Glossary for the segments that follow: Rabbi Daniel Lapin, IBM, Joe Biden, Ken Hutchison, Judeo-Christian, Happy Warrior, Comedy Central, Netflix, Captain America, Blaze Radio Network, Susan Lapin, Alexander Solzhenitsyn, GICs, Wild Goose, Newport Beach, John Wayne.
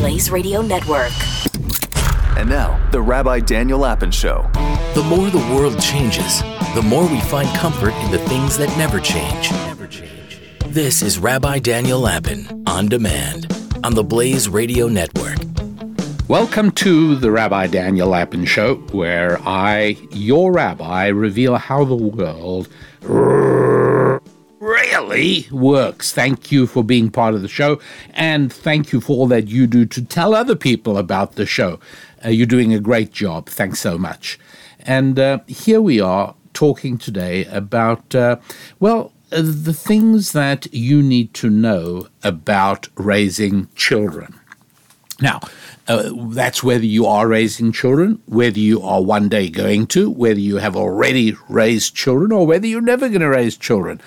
Blaze Radio Network. And now, the Rabbi Daniel Lapin Show. The more the world changes, the more we find comfort in the things that never change. This is Rabbi Daniel Lapin, On Demand, on the Blaze Radio Network. Welcome to the Rabbi Daniel Lapin Show, where I, your rabbi, reveal how the world really works. Thank you for being part of the show, and thank you for all that you do to tell other people about the show. You're doing a great job. Thanks so much. And here we are talking today about, the things that you need to know about raising children. Now, that's whether you are raising children, whether you are one day going to, whether you have already raised children, or whether you're never going to raise children,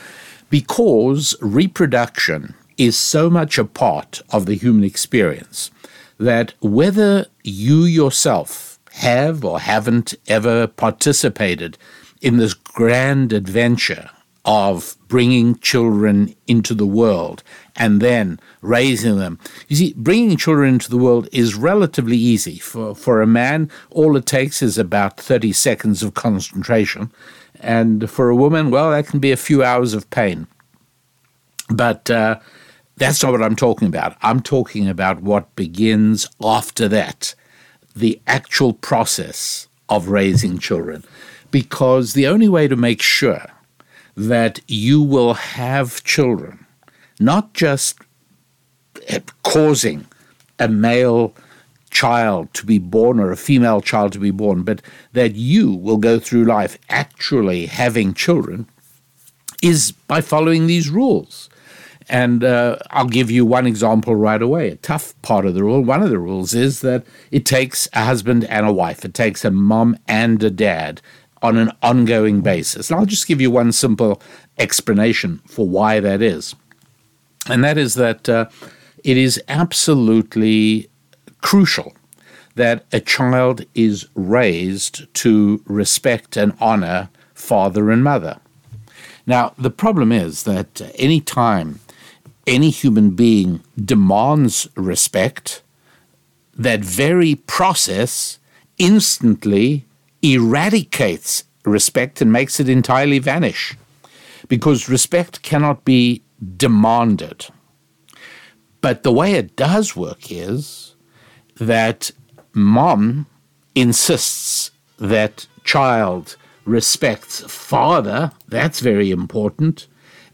because reproduction is so much a part of the human experience that whether you yourself have or haven't ever participated in this grand adventure of bringing children into the world and then raising them. You see, bringing children into the world is relatively easy. For a man, all it takes is about 30 seconds of concentration. And for a woman, well, that can be a few hours of pain. But that's not what I'm talking about. I'm talking about what begins after that, the actual process of raising children. Because the only way to make sure that you will have children, not just causing a male child to be born or a female child to be born, but that you will go through life actually having children, is by following these rules. And I'll give you one example right away, a tough part of the rule. One of the rules is that it takes a husband and a wife. It takes a mom and a dad on an ongoing basis. And I'll just give you one simple explanation for why that is. And that is that it is absolutely crucial that a child is raised to respect and honor father and mother. Now, the problem is that any time any human being demands respect, that very process instantly eradicates respect and makes it entirely vanish, because respect cannot be demanded. But the way it does work is that mom insists that child respects father. That's very important.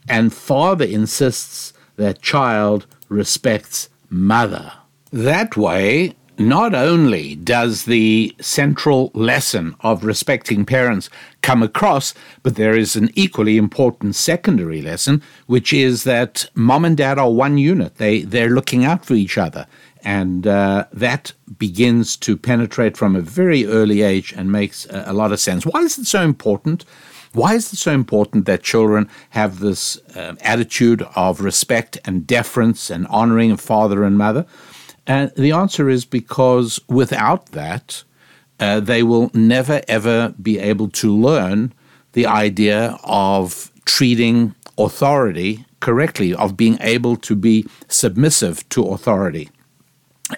And father insists that child respects mother. That way, not only does the central lesson of respecting parents come across, but there is an equally important secondary lesson, which is that mom and dad are one unit. They're looking out for each other. And that begins to penetrate from a very early age and makes a lot of sense. Why is it so important? Why is it so important that children have this attitude of respect and deference and honoring of father and mother? And the answer is because without that, they will never, ever be able to learn the idea of treating authority correctly, of being able to be submissive to authority.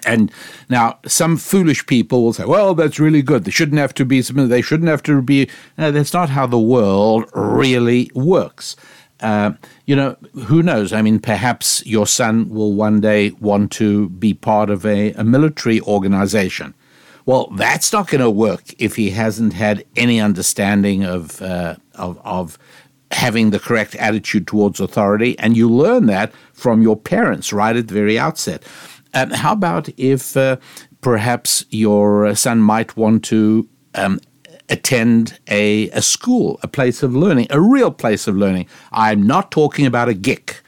And now some foolish people will say, well, that's really good. They shouldn't have to be submissive. They shouldn't have to be. No, that's not how the world really works. Who knows? I mean, perhaps your son will one day want to be part of a military organization. Well, that's not going to work if he hasn't had any understanding of having the correct attitude towards authority. And you learn that from your parents right at the very outset. How about if perhaps your son might want to attend a school, a place of learning, a real place of learning. I'm not talking about a GIC,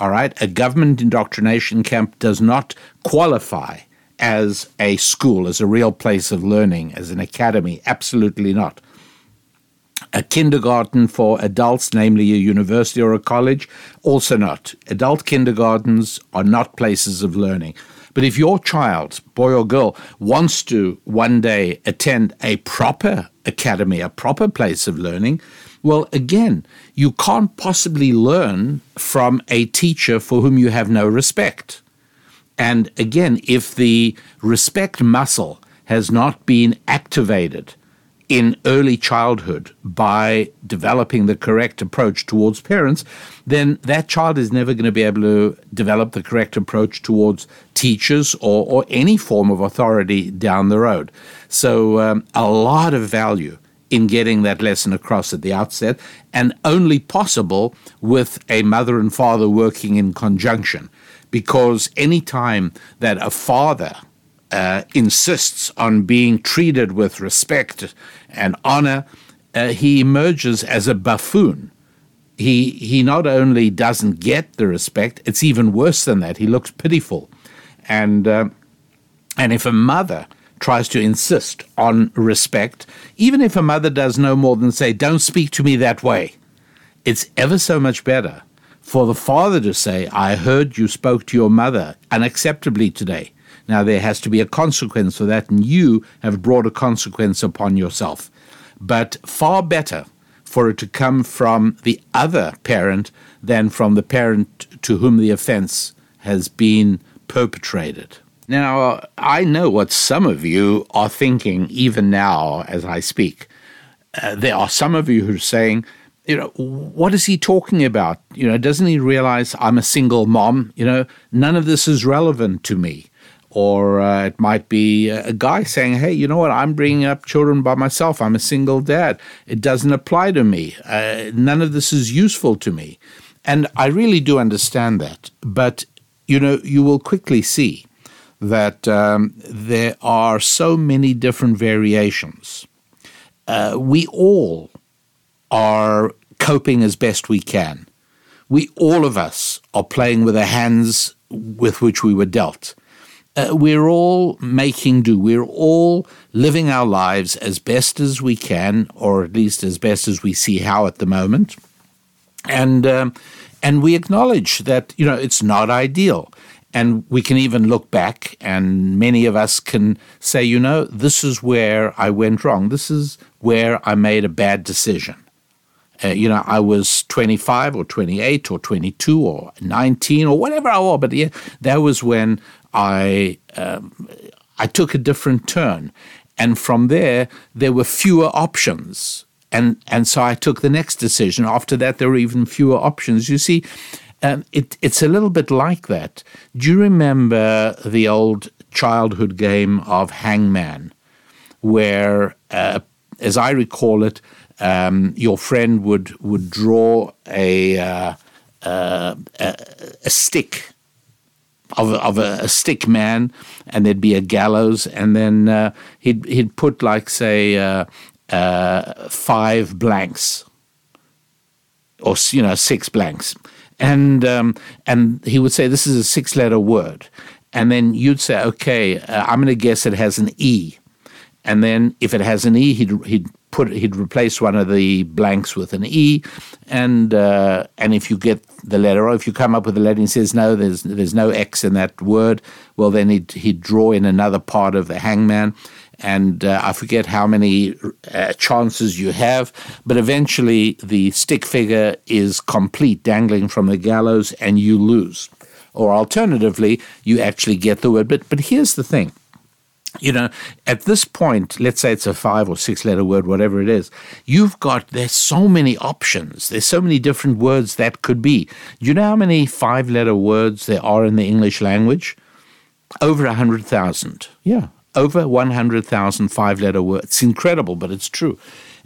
all right? A government indoctrination camp does not qualify as a school, as a real place of learning, as an academy. Absolutely not. A kindergarten for adults, namely a university or a college, also not. Adult kindergartens are not places of learning. But if your child, boy or girl, wants to one day attend a proper academy, a proper place of learning, well, again, you can't possibly learn from a teacher for whom you have no respect. And again, if the respect muscle has not been activated in early childhood by developing the correct approach towards parents, then that child is never going to be able to develop the correct approach towards teachers or any form of authority down the road. So a lot of value in getting that lesson across at the outset, and only possible with a mother and father working in conjunction, because any time that a father insists on being treated with respect and honor, he emerges as a buffoon. He not only doesn't get the respect, it's even worse than that. He looks pitiful. And if a mother tries to insist on respect, even if a mother does no more than say, "Don't speak to me that way," it's ever so much better for the father to say, "I heard you spoke to your mother unacceptably today. Now there has to be a consequence for that, and you have brought a consequence upon yourself." But far better for it to come from the other parent than from the parent to whom the offense has been perpetrated. Now, I know what some of you are thinking even now as I speak. There are some of you who are saying, you know, what is he talking about? You know, doesn't he realize I'm a single mom? You know, none of this is relevant to me. Or it might be a guy saying, hey, you know what, I'm bringing up children by myself. I'm a single dad. It doesn't apply to me. None of this is useful to me. And I really do understand that. But, you know, you will quickly see that there are so many different variations. We all are coping as best we can. We, all of us, are playing with the hands with which we were dealt. We're all making do. We're all living our lives as best as we can, or at least as best as we see how at the moment. And we acknowledge that, you know, it's not ideal. And we can even look back, and many of us can say, you know, this is where I went wrong. This is where I made a bad decision. You know, I was 25 or 28 or 22 or 19 or whatever I was, but yeah, that was when I took a different turn. And from there were fewer options. And so I took the next decision. After that, there were even fewer options. You see, it's a little bit like that. Do you remember the old childhood game of hangman, where, as I recall it, your friend would draw a stick of a stick man, and there'd be a gallows, and then he'd put, like, say, five blanks, or, you know, six blanks. And he would say, this is a six-letter word. And then you'd say, okay, I'm going to guess it has an E. And then if it has an E, he'd replace one of the blanks with an E. And if you get the letter, or if you come up with a letter and he says, no, there's no X in that word, well, then he'd draw in another part of the hangman. And I forget how many chances you have, but eventually the stick figure is complete, dangling from the gallows, and you lose. Or alternatively, you actually get the word. But here's the thing. You know, at this point, let's say it's a five or six letter word, whatever it is, there's so many options. There's so many different words that could be. Do you know how many five letter words there are in the English language? Over 100,000. Yeah. Over 100,000 five-letter words. It's incredible, but it's true.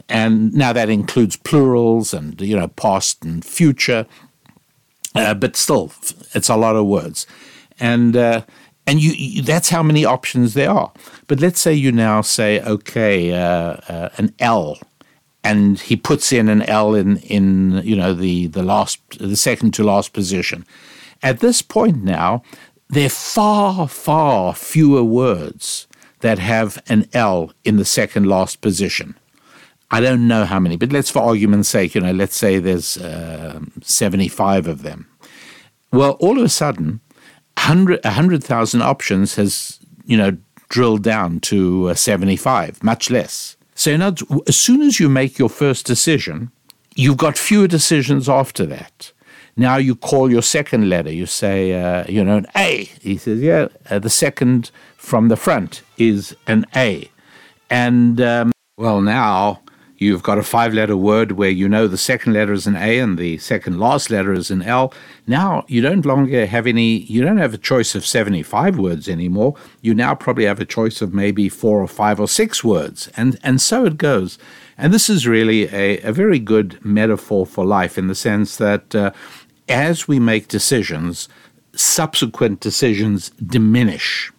And now that includes plurals and, you know, past and future, but still, it's a lot of words. And you that's how many options there are. But let's say you now say, okay, an L, and he puts in an L in you know, the second to last position. At this point now, there are far, far fewer words that have an L in the second last position. I don't know how many, but let's, for argument's sake, you know, let's say there's 75 of them. Well, all of a sudden, 100,000 options has, you know, drilled down to 75, much less. So in other words, as soon as you make your first decision, you've got fewer decisions after that. Now you call your second letter. You say, an A. He says, yeah, the second from the front is an A. And, now you've got a five-letter word where you know the second letter is an A and the second last letter is an L. Now you don't longer have you don't have a choice of 75 words anymore. You now probably have a choice of maybe 4 or 5 or 6 words. And so it goes. And this is really a very good metaphor for life in the sense that as we make decisions, subsequent decisions diminish.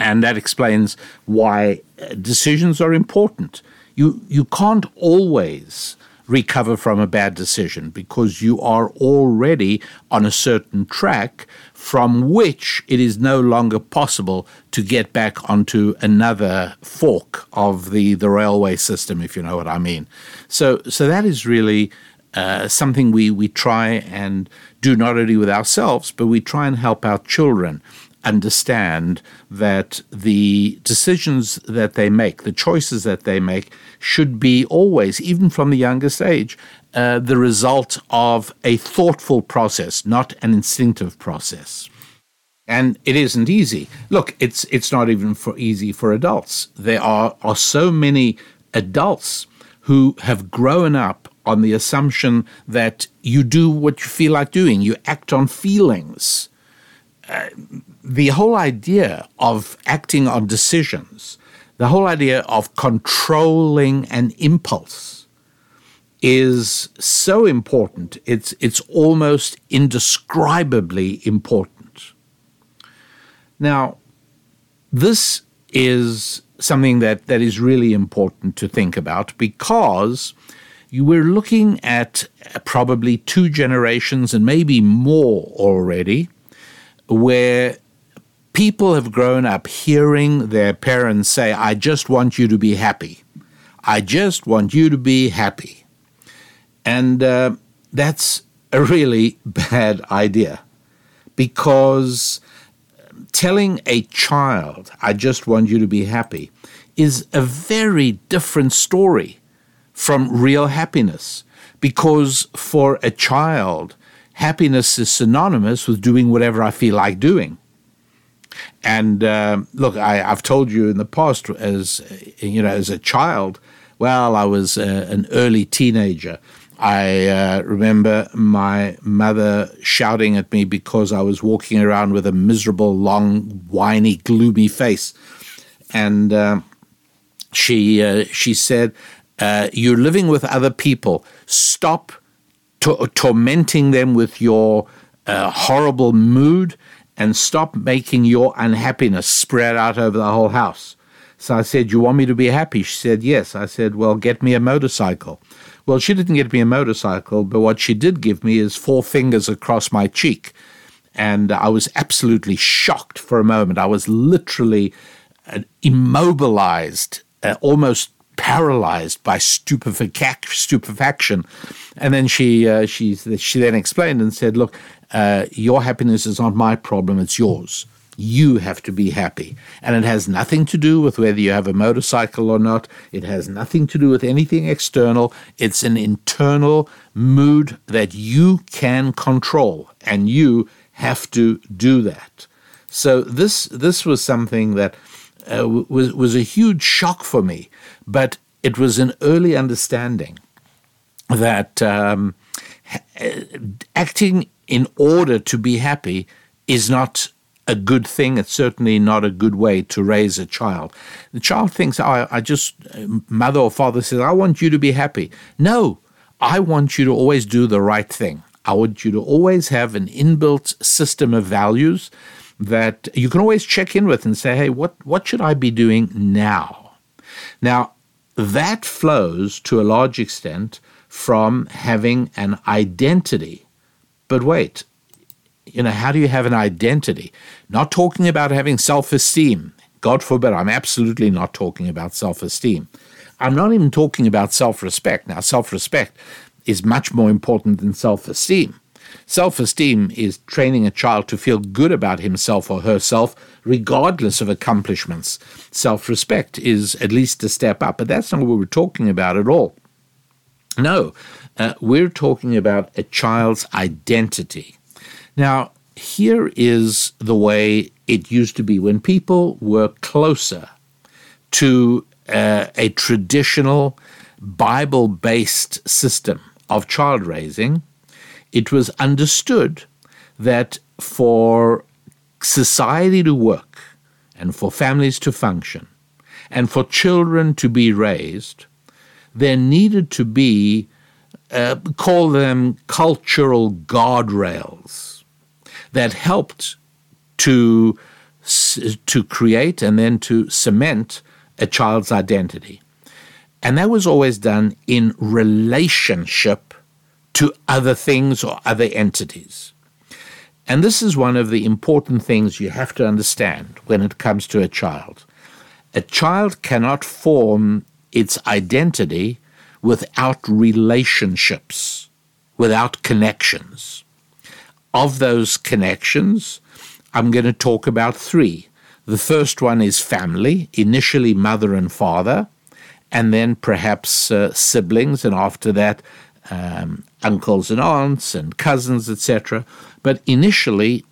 And that explains why decisions are important. You can't always recover from a bad decision because you are already on a certain track from which it is no longer possible to get back onto another fork of the railway system, if you know what I mean. So that is really something we try and do not only with ourselves, but we try and help our children understand that the decisions that they make, the choices that they make, should be always, even from the youngest age, the result of a thoughtful process, not an instinctive process. And it isn't easy. Look, it's not even easy for adults. There are so many adults who have grown up on the assumption that you do what you feel like doing, you act on feelings. The whole idea of acting on decisions, the whole idea of controlling an impulse is so important. It's almost indescribably important. Now, this is something that is really important to think about because we're looking at probably 2 generations and maybe more already where people have grown up hearing their parents say, I just want you to be happy. I just want you to be happy. And that's a really bad idea because telling a child, I just want you to be happy, is a very different story from real happiness because for a child, happiness is synonymous with doing whatever I feel like doing. And look, I've told you in the past, as a child, I was an early teenager. I remember my mother shouting at me because I was walking around with a miserable, long, whiny, gloomy face. And she said, you're living with other people. Stop tormenting them with your horrible mood. And stop making your unhappiness spread out over the whole house. So I said, you want me to be happy? She said, yes. I said, well, get me a motorcycle. Well, she didn't get me a motorcycle, but what she did give me is 4 fingers across my cheek. And I was absolutely shocked for a moment. I was literally immobilized, almost paralyzed by stupefaction. And then she then explained and said, look, your happiness is not my problem, it's yours. You have to be happy. And it has nothing to do with whether you have a motorcycle or not. It has nothing to do with anything external. It's an internal mood that you can control, and you have to do that. So this was something that was a huge shock for me, but it was an early understanding that acting in order to be happy is not a good thing. It's certainly not a good way to raise a child. The child thinks, mother or father says, I want you to be happy. No, I want you to always do the right thing. I want you to always have an inbuilt system of values that you can always check in with and say, hey, what should I be doing now? Now, that flows to a large extent from having an identity. But wait, how do you have an identity? Not talking about having self-esteem. God forbid, I'm absolutely not talking about self-esteem. I'm not even talking about self-respect. Now, self-respect is much more important than self-esteem. Self-esteem is training a child to feel good about himself or herself, regardless of accomplishments. Self-respect is at least a step up, but that's not what we're talking about at all. No, We're talking about a child's identity. Now, here is the way it used to be when people were closer to a traditional Bible-based system of child raising. It was understood that for society to work and for families to function and for children to be raised, there needed to be, call them cultural guardrails, that helped to create and then to cement a child's identity. And that was always done in relationship to other things or other entities. And this is one of the important things you have to understand when it comes to a child. A child cannot form its identity without relationships, without connections. Of those connections, I'm going to talk about three. The first one is family, initially mother and father, and then perhaps siblings, and after that, uncles and aunts and cousins, etc. But initially,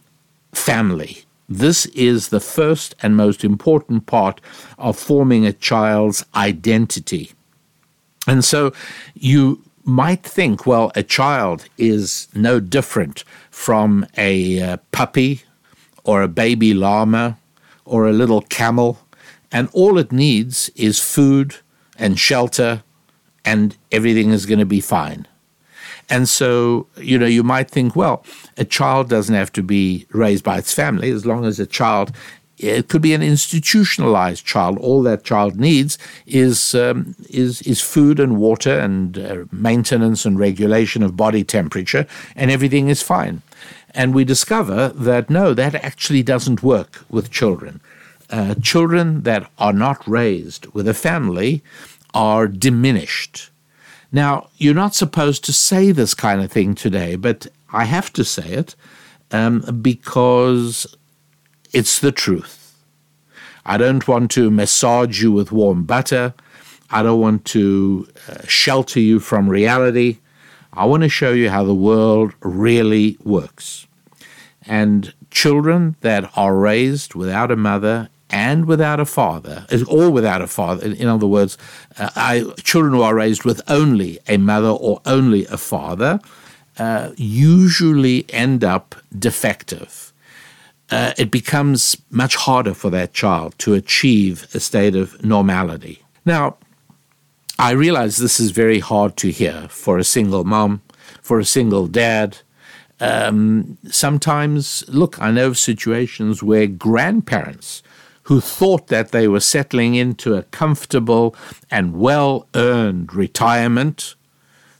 family. This is the first and most important part of forming a child's identity. And so you might think, well, a child is no different from a puppy or a baby llama or a little camel, and all it needs is food and shelter, and everything is going to be fine. And so, you know, you might think, well, a child doesn't have to be raised by its family. As long as a child, it could be an institutionalized child. All that child needs is food and water and maintenance and regulation of body temperature, and everything is fine. And we discover that, no, that actually doesn't work with children. Children that are not raised with a family are diminished. Now, you're not supposed to say this kind of thing today, but I have to say it because it's the truth. I don't want to massage you with warm butter. I don't want to shelter you from reality. I want to show you how the world really works. And children that are raised without a mother and without a father, or without a father, in other words, children who are raised with only a mother or only a father usually end up defective. It becomes much harder for that child to achieve a state of normality. Now, I realize this is very hard to hear for a single mom, for a single dad. Sometimes, look, I know of situations where grandparents who thought that they were settling into a comfortable and well-earned retirement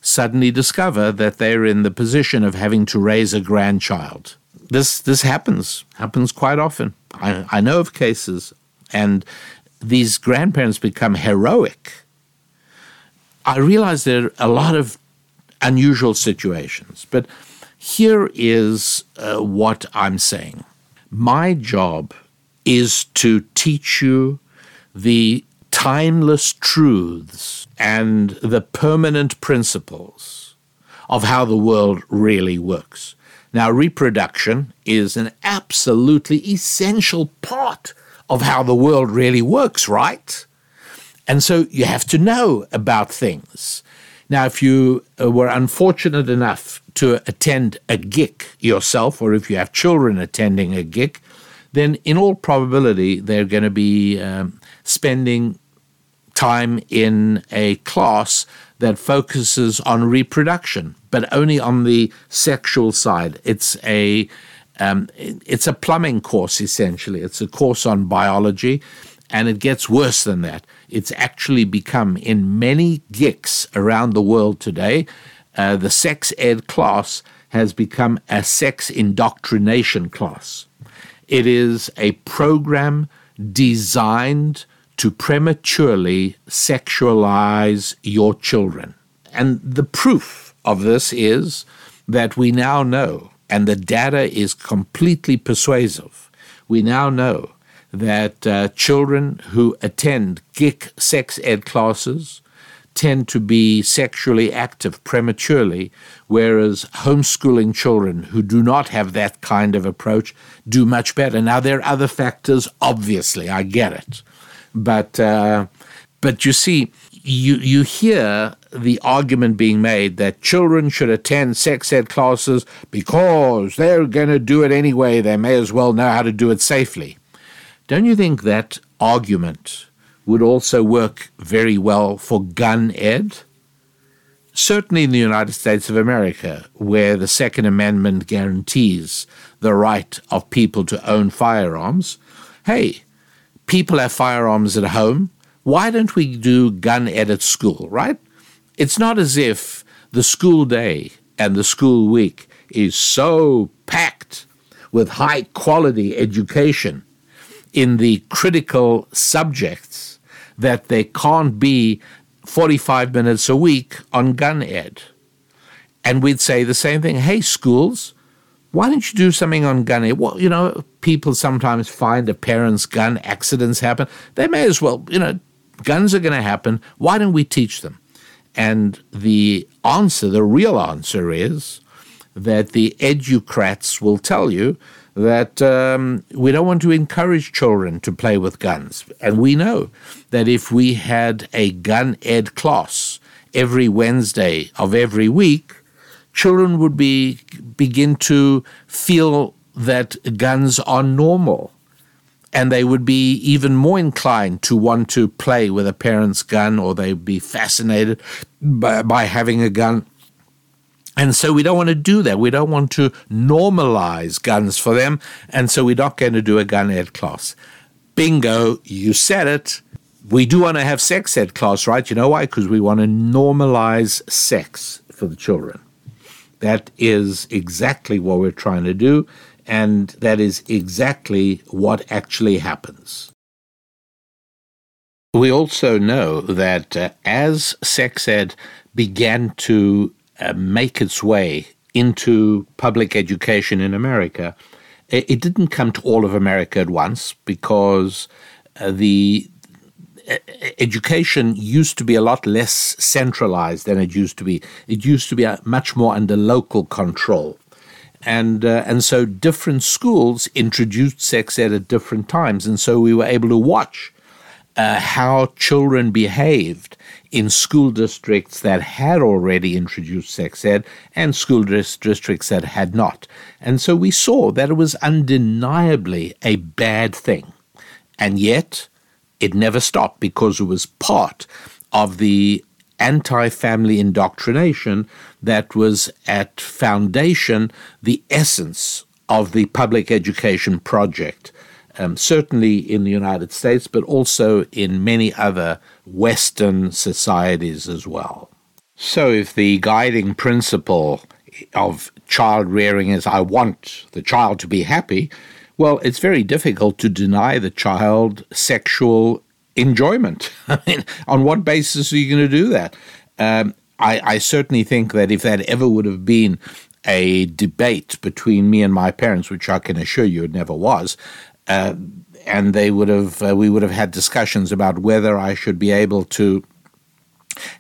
suddenly discover that they're in the position of having to raise a grandchild. This happens quite often. I know of cases, and these grandparents become heroic. I realize there are a lot of unusual situations, but here is what I'm saying. My job is to teach you the timeless truths and the permanent principles of how the world really works. Now, reproduction is an absolutely essential part of how the world really works, right? And so you have to know about things. Now, if you were unfortunate enough to attend a GIC yourself, or if you have children attending a GIC, then in all probability, they're going to be spending time in a class that focuses on reproduction, but only on the sexual side. It's a plumbing course, essentially. It's a course on biology. And it gets worse than that. It's actually become, in many GICs around the world today, the sex ed class has become a sex indoctrination class. It is a program designed to prematurely sexualize your children. And the proof of this is that we now know, and the data is completely persuasive, we now know that children who attend GIC sex ed classes tend to be sexually active prematurely, whereas homeschooling children who do not have that kind of approach do much better. Now, there are other factors, obviously, I get it. But you see, you hear the argument being made that children should attend sex ed classes because they're going to do it anyway. They may as well know how to do it safely. Don't you think that argument would also work very well for gun ed? Certainly in the United States of America, where the Second Amendment guarantees the right of people to own firearms. Hey, people have firearms at home. Why don't we do gun ed at school, right? It's not as if the school day and the school week is so packed with high-quality education in the critical subjects that there can't be 45 minutes a week on gun ed. And we'd say the same thing. Hey, schools, why don't you do something on gun ed? Well, you know, people sometimes find a parent's gun, accidents happen. They may as well, you know, guns are going to happen. Why don't we teach them? And the answer, the real answer is that the educrats will tell you that we don't want to encourage children to play with guns. And we know that if we had a gun ed class every Wednesday of every week, children would begin to feel that guns are normal. And they would be even more inclined to want to play with a parent's gun, or they'd be fascinated by having a gun. And so we don't want to do that. We don't want to normalize guns for them. And so we're not going to do a gun ed class. Bingo, you said it. We do want to have sex ed class, right? You know why? Because we want to normalize sex for the children. That is exactly what we're trying to do. And that is exactly what actually happens. We also know that as sex ed began to make its way into public education in America, it didn't come to all of America at once, because the education used to be a lot less centralized than it used to be. It used to be much more under local control. And so different schools introduced sex ed at different times. And so we were able to watch how children behaved in school districts that had already introduced sex ed and school districts that had not. And so we saw that it was undeniably a bad thing. And yet it never stopped, because it was part of the anti-family indoctrination that was at foundation, the essence of the public education project, certainly in the United States, but also in many other Western societies as well. So if the guiding principle of child rearing is, I want the child to be happy, well, it's very difficult to deny the child sexual enjoyment. I mean, on what basis are you going to do that? I certainly think that if that ever would have been a debate between me and my parents, which I can assure you it never was, and they would have, we would have had discussions about whether I should be able to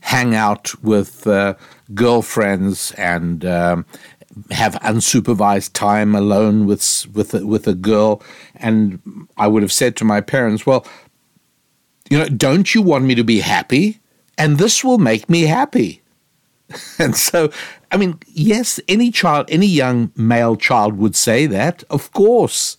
hang out with girlfriends and have unsupervised time alone with a girl, and I would have said to my parents, well, you know, don't you want me to be happy? And this will make me happy. And so, I mean, yes, any child, any young male child would say that, of course.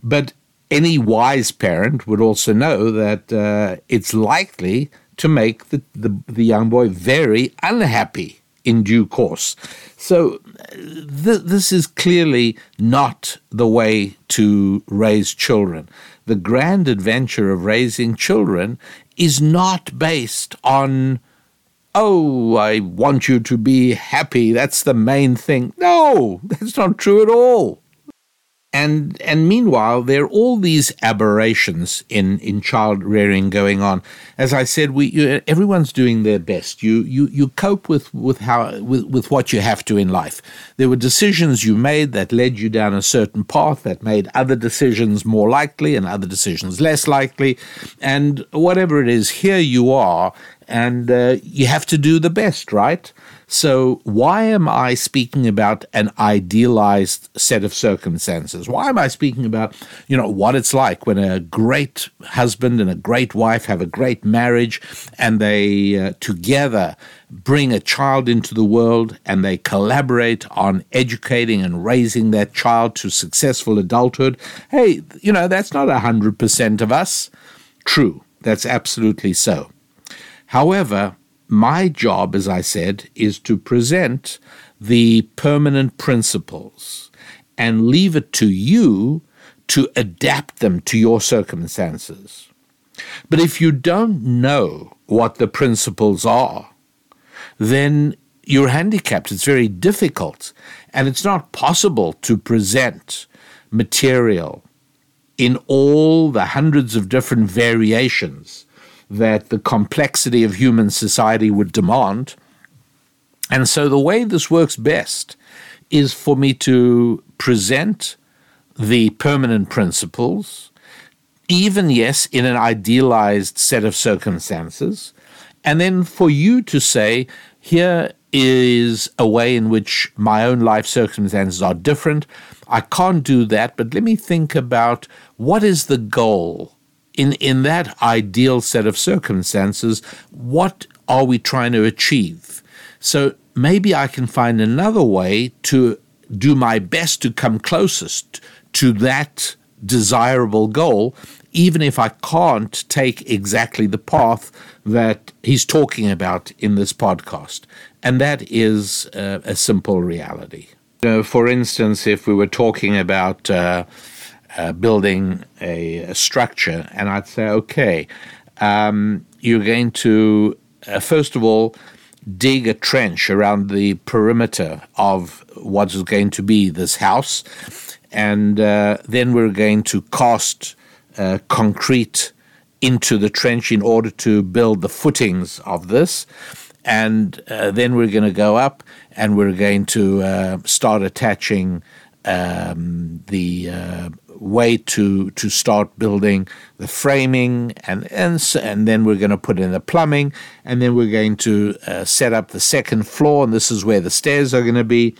But any wise parent would also know that it's likely to make the young boy very unhappy in due course. So this is clearly not the way to raise children. The grand adventure of raising children is not based on, oh, I want you to be happy, that's the main thing. No, that's not true at all. And meanwhile, there are all these aberrations in child rearing going on. As I said, everyone's doing their best. You cope with what you have to in life. There were decisions you made that led you down a certain path that made other decisions more likely and other decisions less likely. And whatever it is, here you are and you have to do the best, right? So why am I speaking about an idealized set of circumstances? Why am I speaking about, you know, what it's like when a great husband and a great wife have a great marriage and they together bring a child into the world and they collaborate on educating and raising that child to successful adulthood? Hey, you know, that's not 100% of us. True, that's absolutely so. However, my job, as I said, is to present the permanent principles and leave it to you to adapt them to your circumstances. But if you don't know what the principles are, then you're handicapped. It's very difficult, and it's not possible to present material in all the hundreds of different variations that the complexity of human society would demand. And so the way this works best is for me to present the permanent principles, even, yes, in an idealized set of circumstances, and then for you to say, here is a way in which my own life circumstances are different. I can't do that, but let me think about what is the goal. In that ideal set of circumstances, what are we trying to achieve? So maybe I can find another way to do my best to come closest to that desirable goal, even if I can't take exactly the path that he's talking about in this podcast. And that is a simple reality. For instance, if we were talking about building a structure, and I'd say, okay, you're going to, first of all, dig a trench around the perimeter of what is going to be this house, and then we're going to cast concrete into the trench in order to build the footings of this, and then we're going to go up and we're going to start attaching the way to start building the framing, and then we're going to put in the plumbing, and then we're going to set up the second floor, and this is where the stairs are going to be.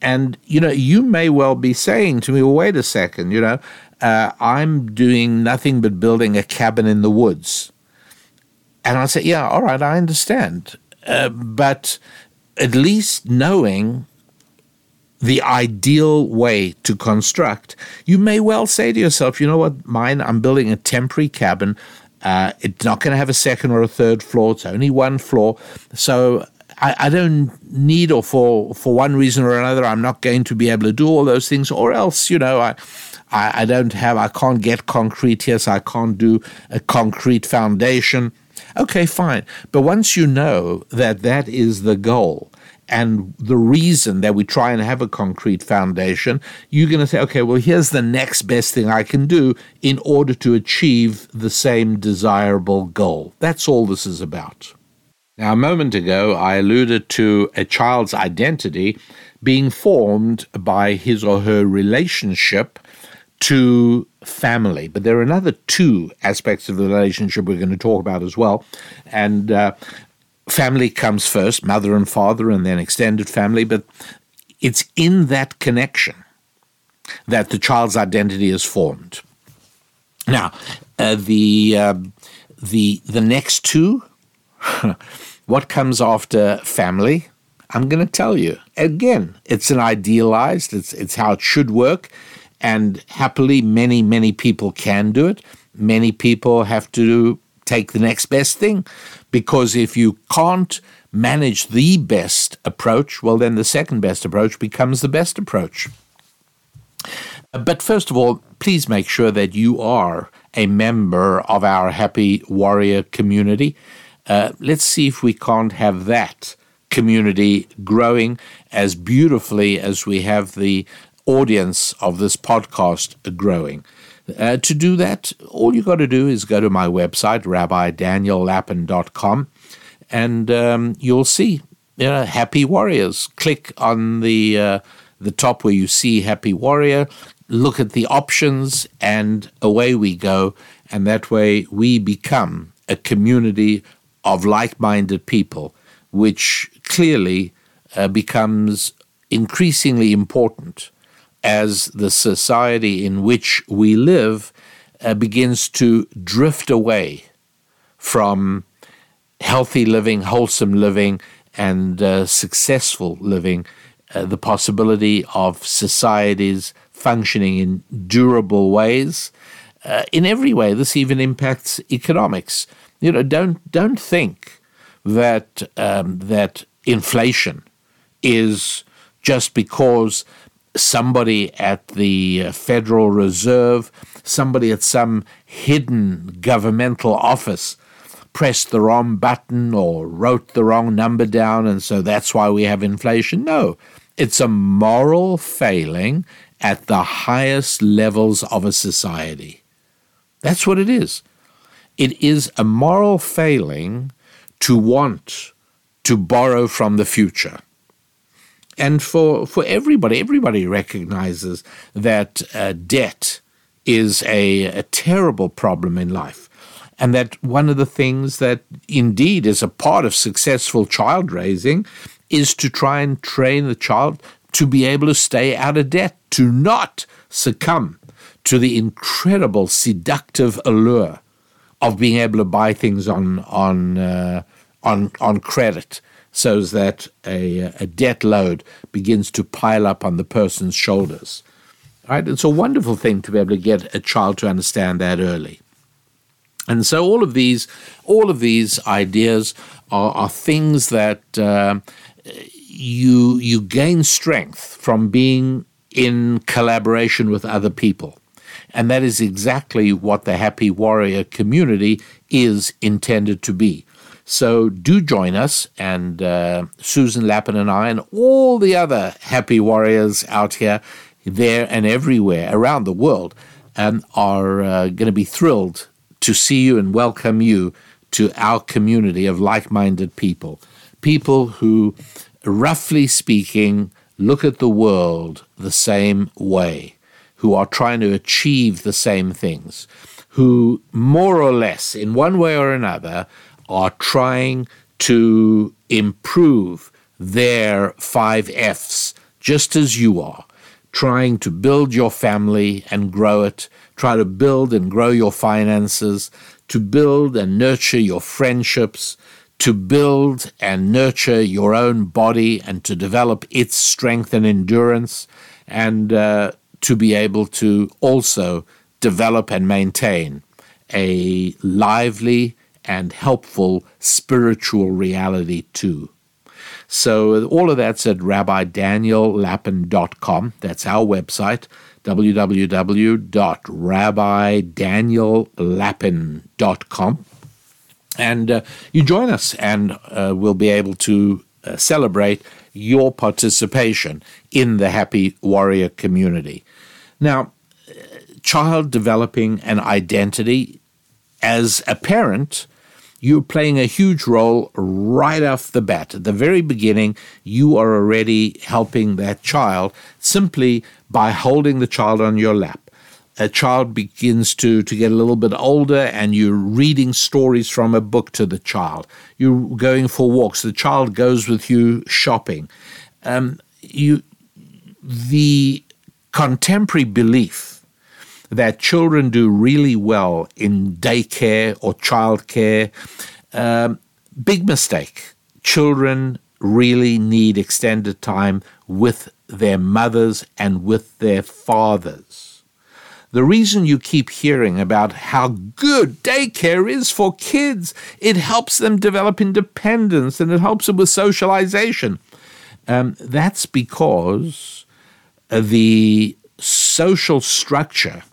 And, you know, you may well be saying to me, well, wait a second, you know, I'm doing nothing but building a cabin in the woods. And I say, yeah, all right, I understand. But at least knowing the ideal way to construct, you may well say to yourself, you know what, mine, I'm building a temporary cabin. It's not going to have a second or a third floor. It's only one floor. So I don't need, or for one reason or another, I'm not going to be able to do all those things, or else, you know, I can't get concrete here, so I can't do a concrete foundation. Okay, fine. But once you know that that is the goal, and the reason that we try and have a concrete foundation, you're going to say, okay, well, here's the next best thing I can do in order to achieve the same desirable goal. That's all this is about. Now, a moment ago, I alluded to a child's identity being formed by his or her relationship to family. But there are another two aspects of the relationship we're going to talk about as well. And family comes first, mother and father, and then extended family, but it's in that connection that the child's identity is formed. Now, the next two, what comes after family? I'm going to tell you. Again, it's an idealized, it's how it should work, and happily many, many people can do it. Many people have to take the next best thing, because if you can't manage the best approach, well, then the second best approach becomes the best approach. But first of all, please make sure that you are a member of our Happy Warrior community. Let's see if we can't have that community growing as beautifully as we have the audience of this podcast growing. To do that, all you got to do is go to my website, rabbidaniellappin.com, and you'll see, you know, Happy Warriors. Click on the top where you see Happy Warrior, look at the options, and away we go. And that way we become a community of like-minded people, which clearly becomes increasingly important as the society in which we live begins to drift away from healthy living, wholesome living, and successful living, the possibility of societies functioning in durable ways. In every way, this even impacts economics. You know, don't think that that inflation is just because somebody at the Federal Reserve, somebody at some hidden governmental office pressed the wrong button or wrote the wrong number down, and so that's why we have inflation. No, it's a moral failing at the highest levels of a society. That's what it is. It is a moral failing to want to borrow from the future. And for everybody recognizes that debt is a terrible problem in life. And that one of the things that indeed is a part of successful child raising is to try and train the child to be able to stay out of debt, to not succumb to the incredible seductive allure of being able to buy things on credit, so that a debt load begins to pile up on the person's shoulders. Right? It's a wonderful thing to be able to get a child to understand that early. And so all of these ideas are things that you gain strength from being in collaboration with other people. And that is exactly what the Happy Warrior community is intended to be. So do join us, and Susan Lapin and I and all the other Happy Warriors out here, there and everywhere around the world, are going to be thrilled to see you and welcome you to our community of like-minded people, people who, roughly speaking, look at the world the same way, who are trying to achieve the same things, who more or less, in one way or another, are trying to improve their 5 Fs, just as you are, trying to build your family and grow it, try to build and grow your finances, to build and nurture your friendships, to build and nurture your own body and to develop its strength and endurance, and to be able to also develop and maintain a lively and helpful spiritual reality too. So all of that's at rabbidaniellappin.com. That's our website, www.rabbidaniellappin.com. And you join us, and we'll be able to celebrate your participation in the Happy Warrior community. Now, child developing an identity, as a parent, you're playing a huge role right off the bat. At the very beginning, you are already helping that child simply by holding the child on your lap. A child begins to get a little bit older, and you're reading stories from a book to the child. You're going for walks. The child goes with you shopping. The contemporary belief that children do really well in daycare or childcare, big mistake. Children really need extended time with their mothers and with their fathers. The reason you keep hearing about how good daycare is for kids, it helps them develop independence and it helps them with socialization. That's because the social structure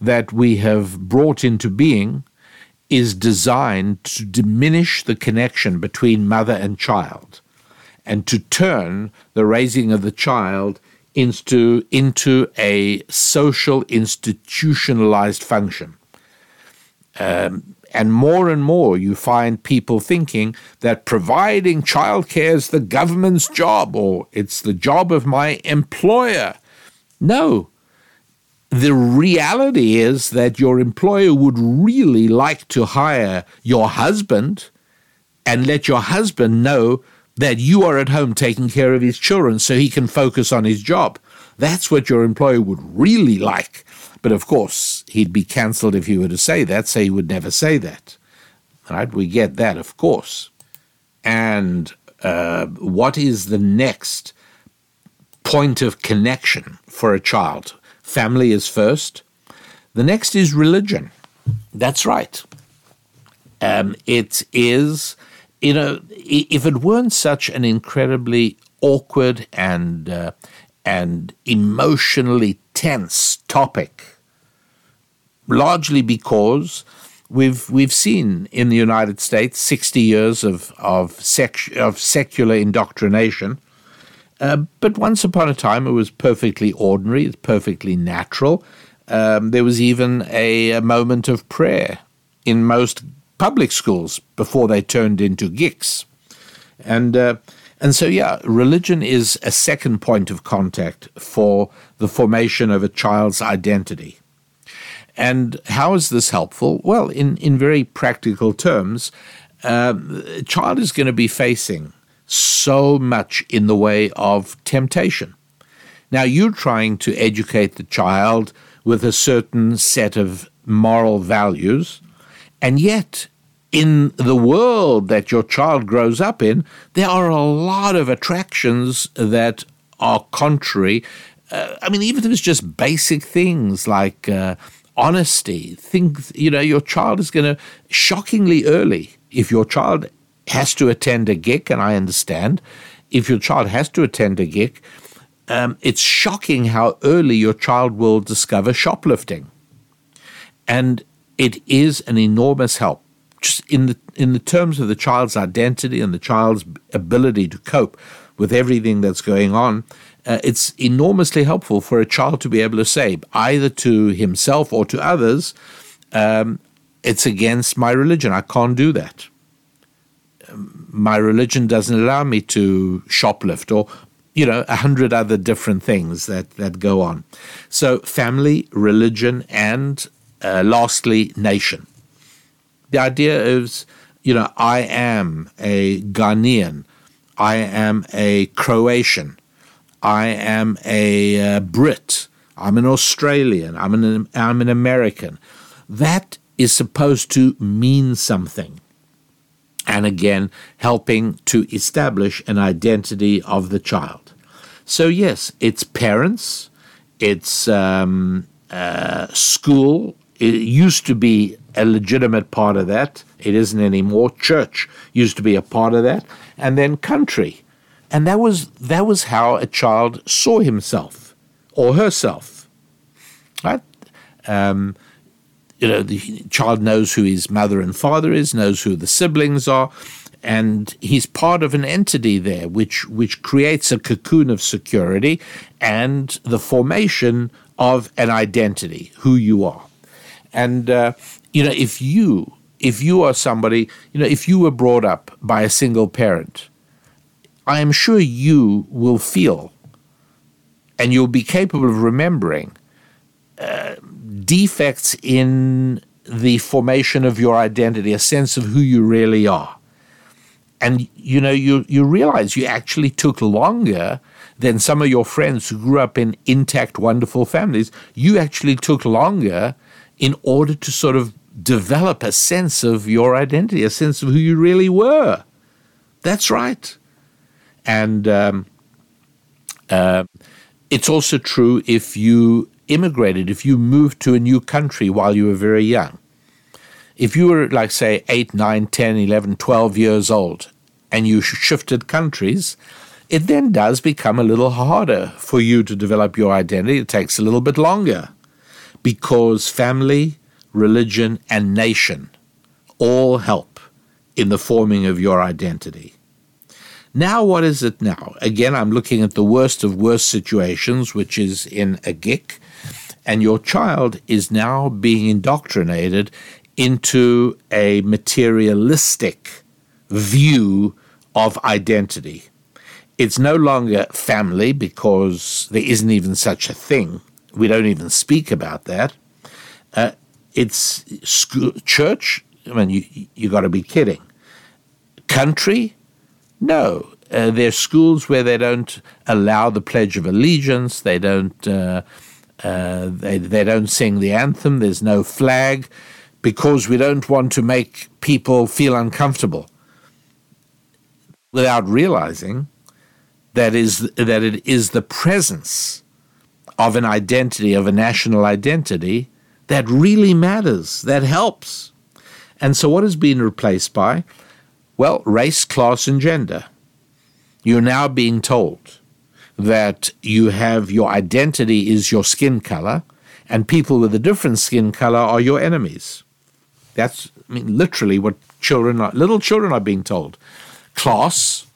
that we have brought into being is designed to diminish the connection between mother and child, and to turn the raising of the child into a social institutionalized function. And more you find people thinking that providing childcare is the government's job, or it's the job of my employer. No. The reality is that your employer would really like to hire your husband and let your husband know that you are at home taking care of his children so he can focus on his job. That's what your employer would really like. But of course, he'd be cancelled if he were to say that, so he would never say that. Right? We get that, of course. And what is the next point of connection for a child? Family is first. The next is religion. That's right. It is, you know, if it weren't such an incredibly awkward and emotionally tense topic, largely because we've seen in the United States 60 years of secular indoctrination. But once upon a time, it was perfectly ordinary. It's perfectly natural. There was even a moment of prayer in most public schools before they turned into GICs. And so, yeah, religion is a second point of contact for the formation of a child's identity. And how is this helpful? Well, in very practical terms, a child is going to be facing so much in the way of temptation. Now, you're trying to educate the child with a certain set of moral values, and yet in the world that your child grows up in, there are a lot of attractions that are contrary. I mean, even if it's just basic things like honesty, your child is going to shockingly early, if your child has to attend a GIC, and I understand, if your child has to attend a GIC, it's shocking how early your child will discover shoplifting. And it is an enormous help. Just in the terms of the child's identity and the child's ability to cope with everything that's going on, it's enormously helpful for a child to be able to say, either to himself or to others, it's against my religion. I can't do that. My religion doesn't allow me to shoplift, or 100 other different things that go on. So family, religion, and lastly, nation. The idea is, I am a Ghanaian, I am a Croatian, I am a Brit, I'm an Australian, I'm an American. That is supposed to mean something. And again, helping to establish an identity of the child. So yes, it's parents, it's school. It used to be a legitimate part of that. It isn't anymore. Church used to be a part of that. And then country. And that was how a child saw himself or herself. Right? The child knows who his mother and father is, knows who the siblings are, and he's part of an entity there which creates a cocoon of security and the formation of an identity, who you are. And, if you are somebody, if you were brought up by a single parent, I am sure you will feel, and you'll be capable of remembering, defects in the formation of your identity, a sense of who you really are. And, you realize you actually took longer than some of your friends who grew up in intact, wonderful families. You actually took longer in order to sort of develop a sense of your identity, a sense of who you really were. That's right. And it's also true if you immigrated, if you moved to a new country while you were very young. If you were, 8, 9, 10, 11, 12 years old, and you shifted countries, it then does become a little harder for you to develop your identity. It takes a little bit longer, because family, religion, and nation all help in the forming of your identity. Now, what is it now? Again, I'm looking at the worst of worst situations, which is in a GIC, and your child is now being indoctrinated into a materialistic view of identity. It's no longer family, because there isn't even such a thing. We don't even speak about that. It's school, church. I mean, you got to be kidding. country? No. There are schools where they don't allow the Pledge of Allegiance. They don't they don't sing the anthem. There's no flag, because we don't want to make people feel uncomfortable without realizing that it is the presence of an identity, of a national identity, that really matters, that helps. And so what has been replaced by? Well, race, class, and gender. You're now being told that you have your identity is your skin color, and people with a different skin color are your enemies. That's literally what little children are being told. Class,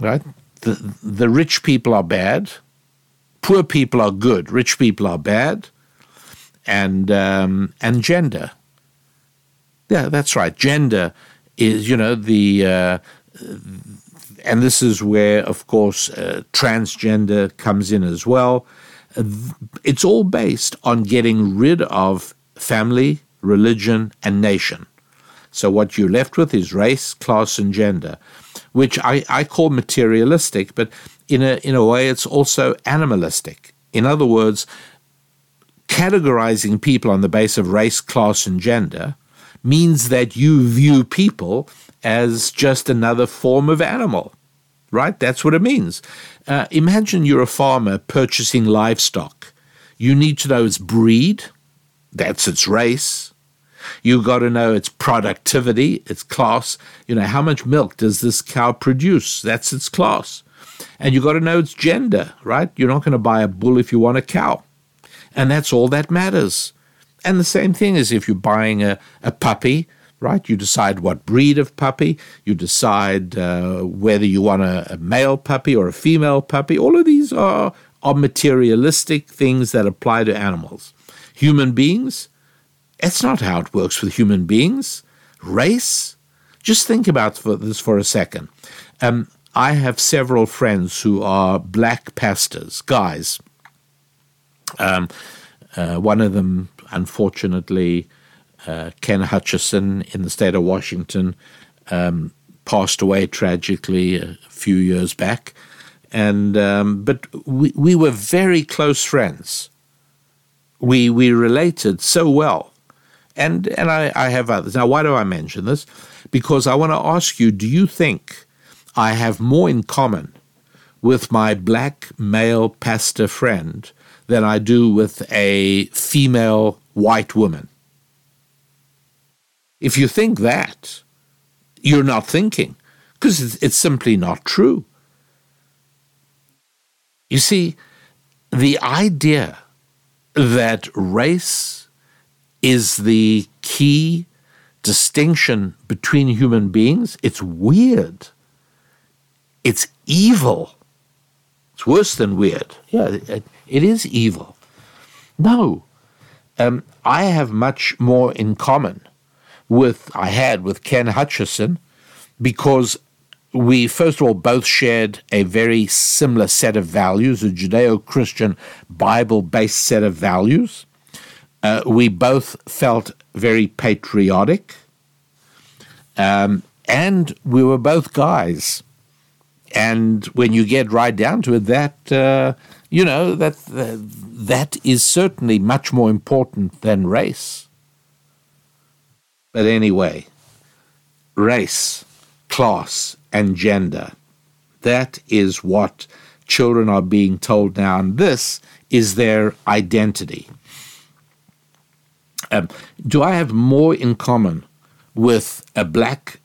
right? The rich people are bad, poor people are good, rich people are bad, and gender. Yeah, that's right. Gender is, and this is where, of course, transgender comes in as well. It's all based on getting rid of family, religion, and nation. So what you're left with is race, class, and gender, which I call materialistic, but in a way it's also animalistic. In other words, categorizing people on the basis of race, class, and gender means that you view people as just another form of animal, right? That's what it means. Imagine you're a farmer purchasing livestock. You need to know its breed, that's its race. You've got to know its productivity, its class. How much milk does this cow produce? That's its class. And you've got to know its gender, right? You're not going to buy a bull if you want a cow. And that's all that matters. And the same thing is if you're buying a puppy, right? You decide what breed of puppy. You decide whether you want a male puppy or a female puppy. All of these are materialistic things that apply to animals. Human beings, it's not how it works with human beings. Race? Just think about this for a second. I have several friends who are black pastors, guys. One of them, unfortunately, Ken Hutchison in the state of Washington, passed away tragically a few years back. But we were very close friends. We related so well. And I have others. Now, why do I mention this? Because I want to ask you, do you think I have more in common with my black male pastor friend than I do with a female white woman? If you think that, you're not thinking, because it's simply not true. You see, the idea that race is the key distinction between human beings, it's weird. It's evil. It's worse than weird. Yeah, it is evil. No. I have much more in common with Ken Hutchison, because we, first of all, both shared a very similar set of values, a Judeo-Christian Bible-based set of values. We both felt very patriotic, and we were both guys. And when you get right down to it, that is certainly much more important than race. But anyway, race, class, and gender, that is what children are being told now, and this is their identity. Do I have more in common with a black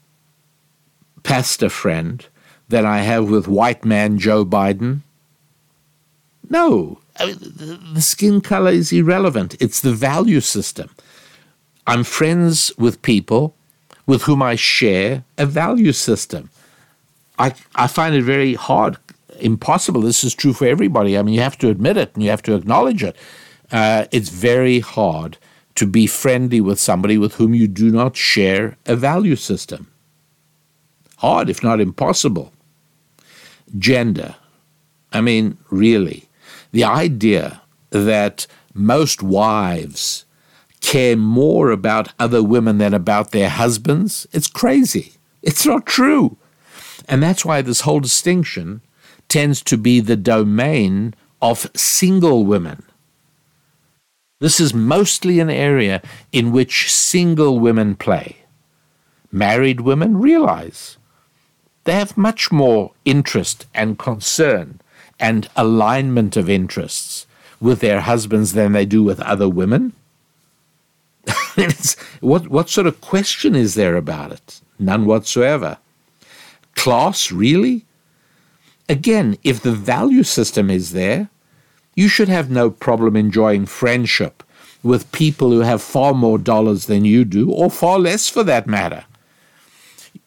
pastor friend than I have with white man Joe Biden? No. I mean, the skin color is irrelevant. It's the value system. I'm friends with people with whom I share a value system. I find it very hard, impossible. This is true for everybody. I mean, you have to admit it and you have to acknowledge it. It's very hard to be friendly with somebody with whom you do not share a value system. Hard, if not impossible. Gender. I mean, really. The idea that most wives care more about other women than about their husbands, it's crazy. It's not true. And that's why this whole distinction tends to be the domain of single women. This is mostly an area in which single women play. Married women realize they have much more interest and concern and alignment of interests with their husbands than they do with other women. What sort of question is there about it? None whatsoever. Class, really? Again, if the value system is there, you should have no problem enjoying friendship with people who have far more dollars than you do, or far less for that matter.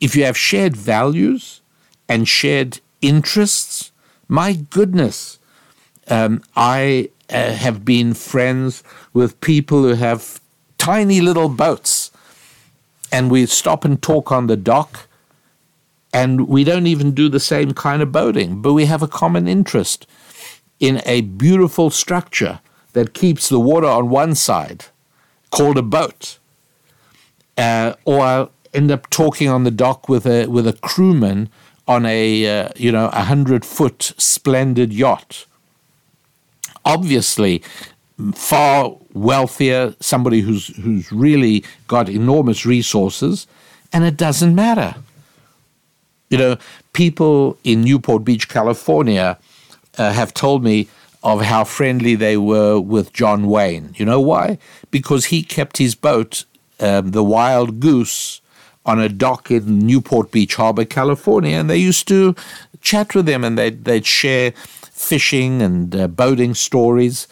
If you have shared values and shared interests, my goodness, I have been friends with people who have tiny little boats, and we stop and talk on the dock, and we don't even do the same kind of boating, but we have a common interest in a beautiful structure that keeps the water on one side, called a boat. Or I'll end up talking on the dock with a crewman on a 100-foot splendid yacht. Obviously, far wealthier, somebody who's really got enormous resources, and it doesn't matter. You know, people in Newport Beach, California, have told me of how friendly they were with John Wayne. You know why? Because he kept his boat, the Wild Goose, on a dock in Newport Beach Harbor, California, and they used to chat with him, and they'd share fishing and boating stories,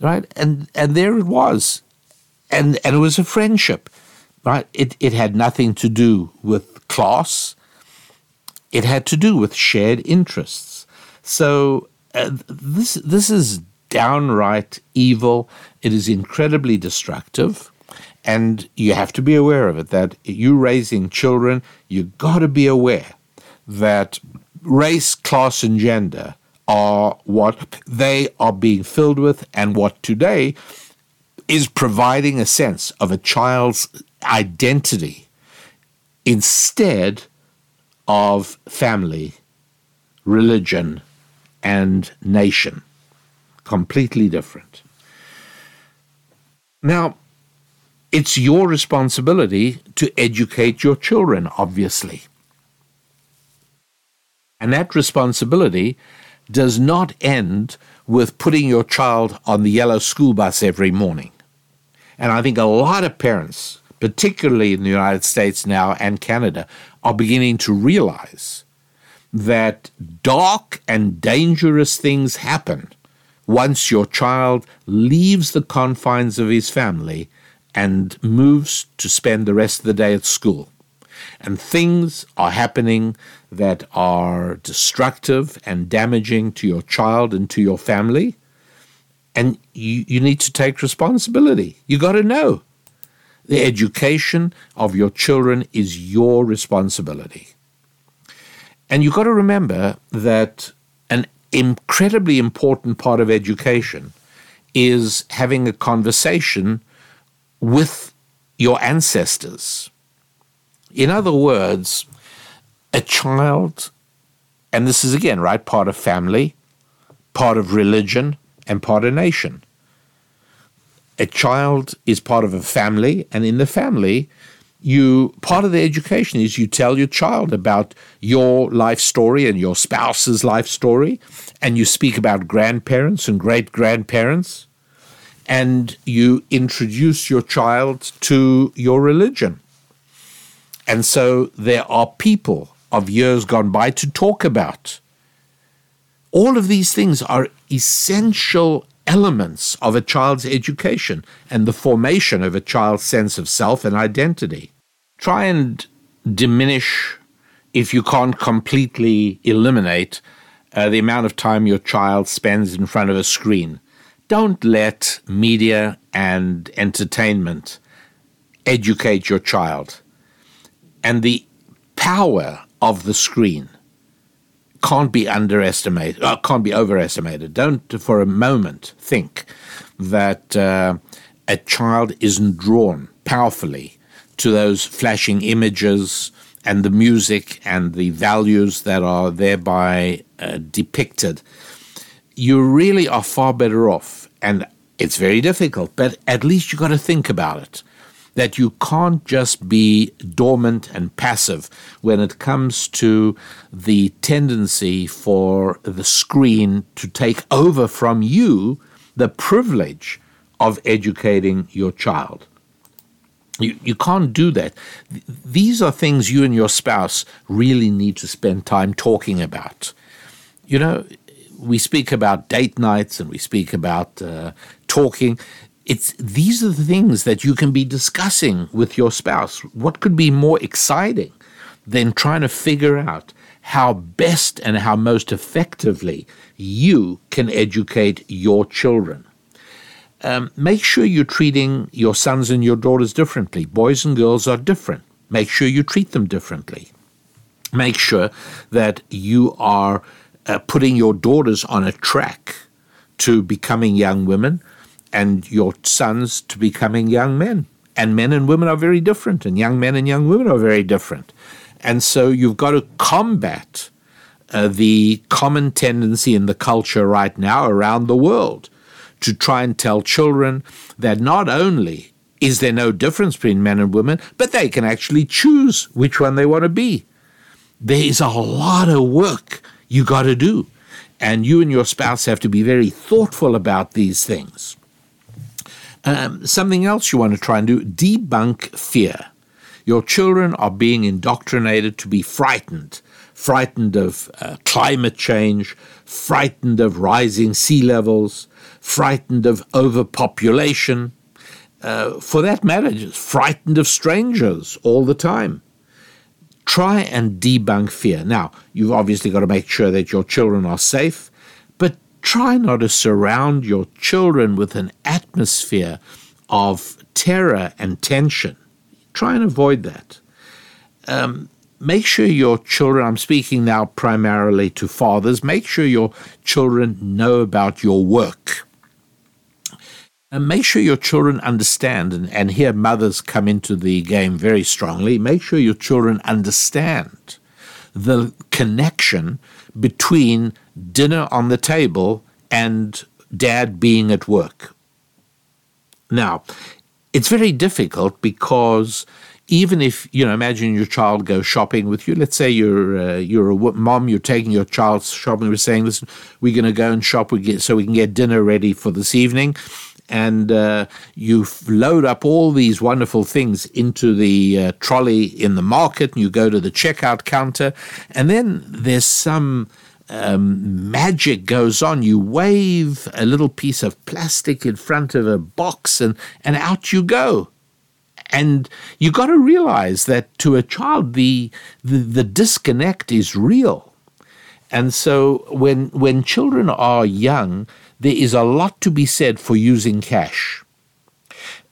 right? And there it was, and it was a friendship, right? It had nothing to do with class. It had to do with shared interests. So this is downright evil. It is incredibly destructive. And you have to be aware of it, that you raising children, you got to be aware that race, class, and gender are what they are being filled with, and what today is providing a sense of a child's identity instead of family, religion, and nation. Completely different. Now, it's your responsibility to educate your children, obviously. And that responsibility does not end with putting your child on the yellow school bus every morning. And I think a lot of parents, particularly in the United States now and Canada, are beginning to realize that dark and dangerous things happen once your child leaves the confines of his family and moves to spend the rest of the day at school. And things are happening that are destructive and damaging to your child and to your family. And you need to take responsibility. You got to know. The education of your children is your responsibility. And you've got to remember that an incredibly important part of education is having a conversation with your ancestors. In other words, a child, and this is again, right, part of family, part of religion, and part of nation. A child is part of a family, and in the family, part of the education is you tell your child about your life story and your spouse's life story, and you speak about grandparents and great-grandparents, and you introduce your child to your religion. And so there are people of years gone by to talk about. All of these things are essential elements of a child's education and the formation of a child's sense of self and identity. Try and diminish, if you can't completely eliminate, the amount of time your child spends in front of a screen. Don't let media and entertainment educate your child. And the power of the screen can't be underestimated, can't be overestimated. Don't for a moment think that a child isn't drawn powerfully to those flashing images and the music and the values that are thereby depicted, you really are far better off. And it's very difficult, but at least you got to think about it, that you can't just be dormant and passive when it comes to the tendency for the screen to take over from you the privilege of educating your child. You can't do that. These are things you and your spouse really need to spend time talking about. You know, we speak about date nights and we speak about talking. These are the things that you can be discussing with your spouse. What could be more exciting than trying to figure out how best and how most effectively you can educate your children? Make sure you're treating your sons and your daughters differently. Boys and girls are different. Make sure you treat them differently. Make sure that you are putting your daughters on a track to becoming young women and your sons to becoming young men. And men and women are very different, and young men and young women are very different. And so you've got to combat the common tendency in the culture right now around the world to try and tell children that not only is there no difference between men and women, but they can actually choose which one they want to be. There is a lot of work you got to do, and you and your spouse have to be very thoughtful about these things. Something else you want to try and do, debunk fear. Your children are being indoctrinated to be frightened. Frightened of climate change, frightened of rising sea levels, frightened of overpopulation. For that matter, just frightened of strangers all the time. Try and debunk fear. Now, you've obviously got to make sure that your children are safe, but try not to surround your children with an atmosphere of terror and tension. Try and avoid that. Make sure your children, I'm speaking now primarily to fathers, make sure your children know about your work. And make sure your children understand, and here mothers come into the game very strongly, make sure your children understand the connection between dinner on the table and dad being at work. Now, it's very difficult because even if, you know, imagine your child goes shopping with you. Let's say you're a mom, you're taking your child shopping. We're saying, listen, we're going to go and shop so we can get dinner ready for this evening. And you load up all these wonderful things into the trolley in the market, and you go to the checkout counter. And then there's some magic goes on. You wave a little piece of plastic in front of a box, and out you go. And you got to realize that to a child, the disconnect is real. And so when children are young, there is a lot to be said for using cash.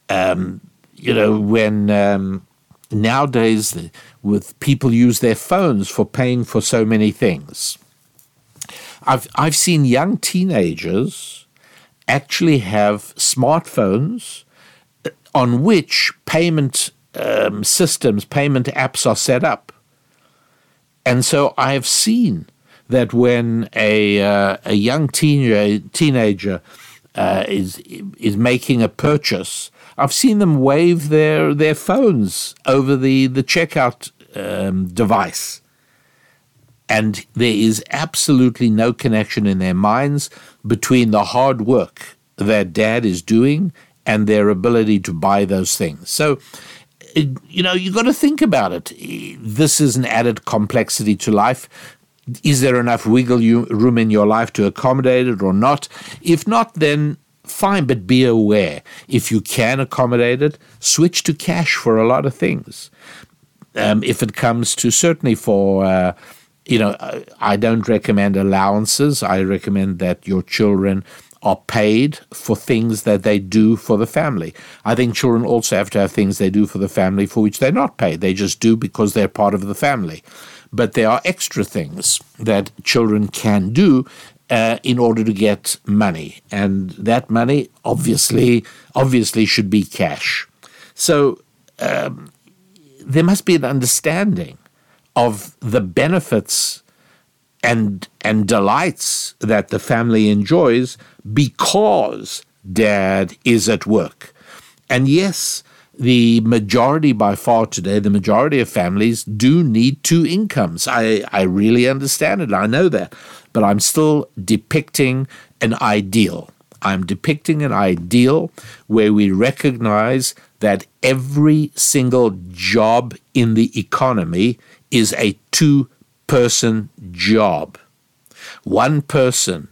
You know, when nowadays with people use their phones for paying for so many things. I've seen young teenagers actually have smartphones on which payment systems, payment apps are set up. And so I've seen that when a young teenager is making a purchase, I've seen them wave their phones over the checkout device. And there is absolutely no connection in their minds between the hard work that dad is doing and their ability to buy those things. So, you know, you've got to think about it. This is an added complexity to life. Is there enough wiggle room in your life to accommodate it or not? If not, then fine, but be aware. If you can accommodate it, switch to cash for a lot of things. If it comes to, certainly for, you know, I don't recommend allowances. I recommend that your children are paid for things that they do for the family. I think children also have to have things they do for the family for which they're not paid. They just do because they're part of the family. But there are extra things that children can do in order to get money. And that money obviously should be cash. So there must be an understanding of the benefits and delights that the family enjoys because Dad is at work. And yes, the majority by far today, the majority of families do need two incomes. I really understand it. I know that. But I'm still depicting an ideal. I'm depicting an ideal where we recognize that every single job in the economy is a two-person job. One person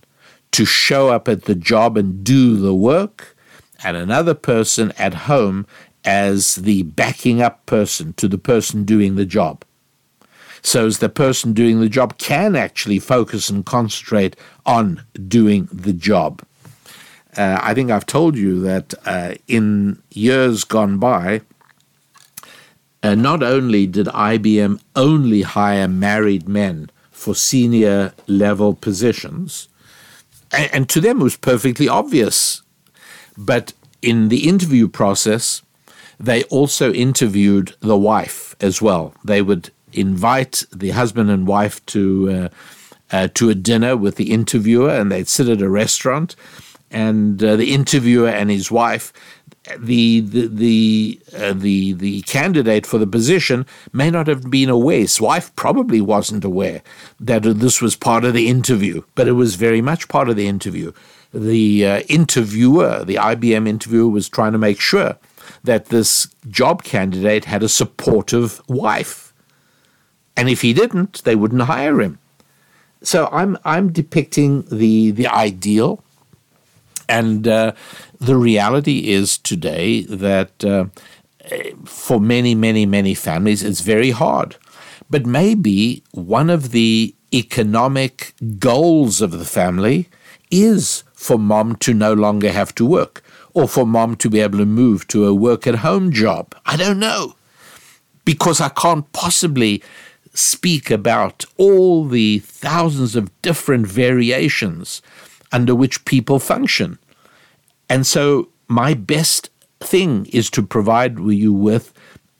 to show up at the job and do the work, and another person at home as the backing up person to the person doing the job. So as the person doing the job can actually focus and concentrate on doing the job. I think I've told you that in years gone by, not only did IBM only hire married men for senior level positions, and to them it was perfectly obvious, but in the interview process, they also interviewed the wife as well. They would invite the husband and wife to a dinner with the interviewer, and they'd sit at a restaurant, and the interviewer and his wife, the candidate for the position may not have been aware. His wife probably wasn't aware that this was part of the interview, but it was very much part of the interview. The interviewer, the IBM interviewer, was trying to make sure that this job candidate had a supportive wife. And if he didn't, they wouldn't hire him. So I'm depicting the ideal. And the reality is today that for many, many, many families, it's very hard. But maybe one of the economic goals of the family is for mom to no longer have to work, or for mom to be able to move to a work-at-home job. I don't know, because I can't possibly speak about all the thousands of different variations under which people function. And so my best thing is to provide you with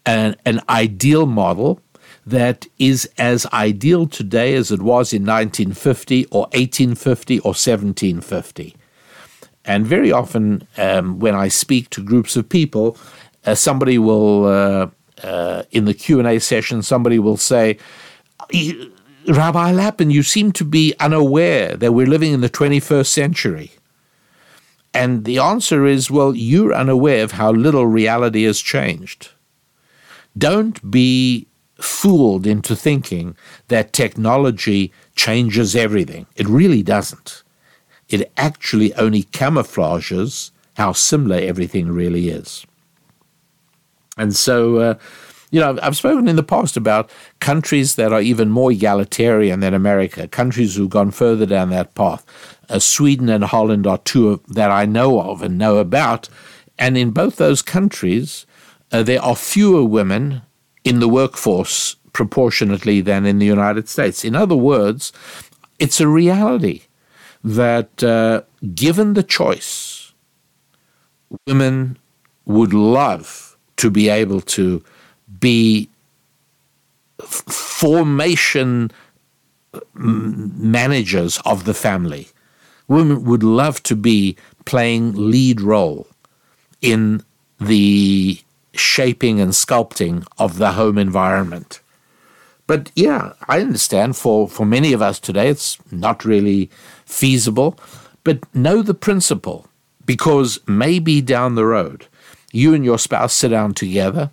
an ideal model that is as ideal today as it was in 1950 or 1850 or 1750. And very often when I speak to groups of people, somebody will, in the Q&A session, somebody will say, Rabbi Lapin, you seem to be unaware that we're living in the 21st century. And the answer is, well, you're unaware of how little reality has changed. Don't be fooled into thinking that technology changes everything. It really doesn't. It actually only camouflages how similar everything really is. And so, I've spoken in the past about countries that are even more egalitarian than America, countries who've gone further down that path. Sweden and Holland are two that I know of and know about. And in both those countries, there are fewer women in the workforce proportionately than in the United States. In other words, it's a reality that given the choice, women would love to be able to be formation managers of the family. Women would love to be playing lead role in the shaping and sculpting of the home environment. But yeah, I understand for many of us today, it's not really feasible, but know the principle, because maybe down the road, you and your spouse sit down together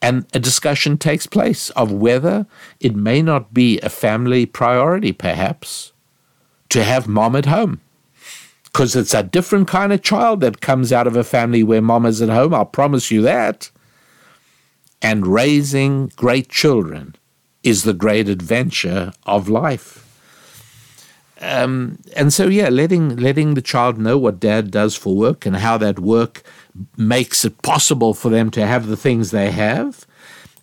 and a discussion takes place of whether it may not be a family priority, perhaps, to have mom at home. Because it's a different kind of child that comes out of a family where mom is at home, I'll promise you that. And raising great children is the great adventure of life. And so, yeah, letting the child know what dad does for work and how that work makes it possible for them to have the things they have.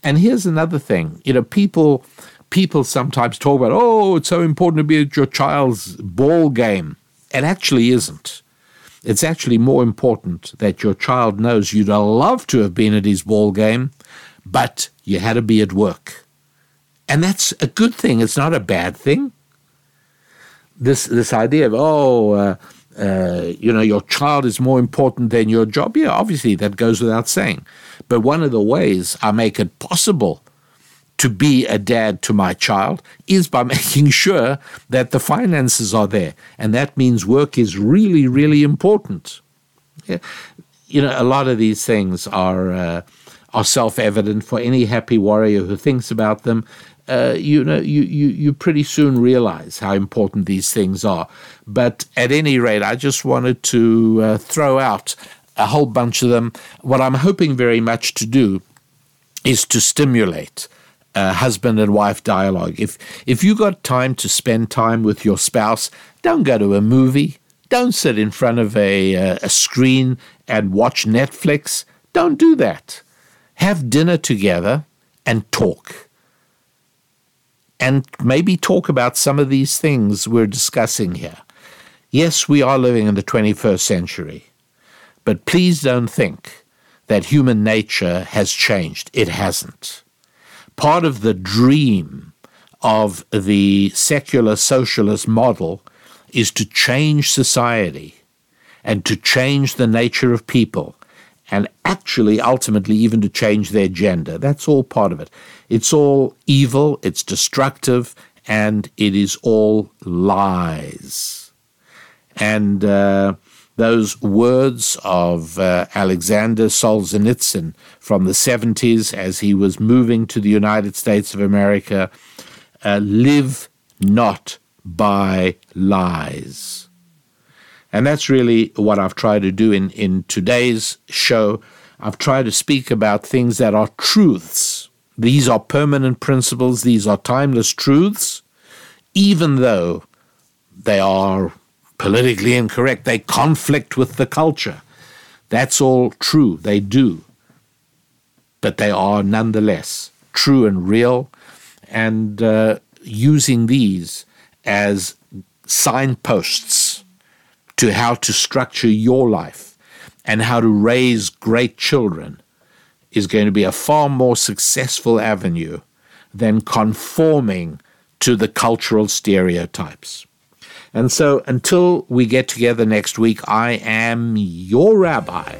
And here's another thing. People sometimes talk about, oh, it's so important to be at your child's ball game. It actually isn't. It's actually more important that your child knows you'd love to have been at his ball game, but you had to be at work. And that's a good thing. It's not a bad thing. This idea of, your child is more important than your job. Yeah, obviously, that goes without saying. But one of the ways I make it possible to be a dad to my child is by making sure that the finances are there. And that means work is really, really important. Yeah. You know, a lot of these things are self-evident for any happy warrior who thinks about them. You pretty soon realize how important these things are. But at any rate, I just wanted to throw out a whole bunch of them. What I'm hoping very much to do is to stimulate husband and wife dialogue. If you got time to spend time with your spouse, don't go to a movie. Don't sit in front of a screen and watch Netflix. Don't do that. Have dinner together and talk. And maybe talk about some of these things we're discussing here. Yes, we are living in the 21st century, but please don't think that human nature has changed. It hasn't. Part of the dream of the secular socialist model is to change society and to change the nature of people, and actually, ultimately, even to change their gender. That's all part of it. It's all evil, it's destructive, and it is all lies. And those words of Alexander Solzhenitsyn from the 70s, as he was moving to the United States of America, live not by lies. And that's really what I've tried to do in today's show. I've tried to speak about things that are truths. These are permanent principles. These are timeless truths. Even though they are politically incorrect, they conflict with the culture. That's all true. They do. But they are nonetheless true and real. And using these as signposts to how to structure your life and how to raise great children is going to be a far more successful avenue than conforming to the cultural stereotypes. And so until we get together next week, I am your rabbi,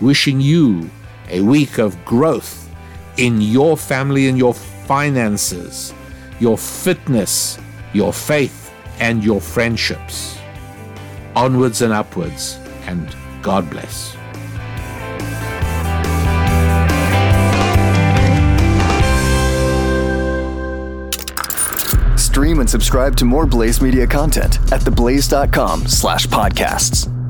wishing you a week of growth in your family and your finances, your fitness, your faith, and your friendships. Onwards and upwards, and God bless. Stream and subscribe to more Blaze Media content at theblaze.com/podcasts.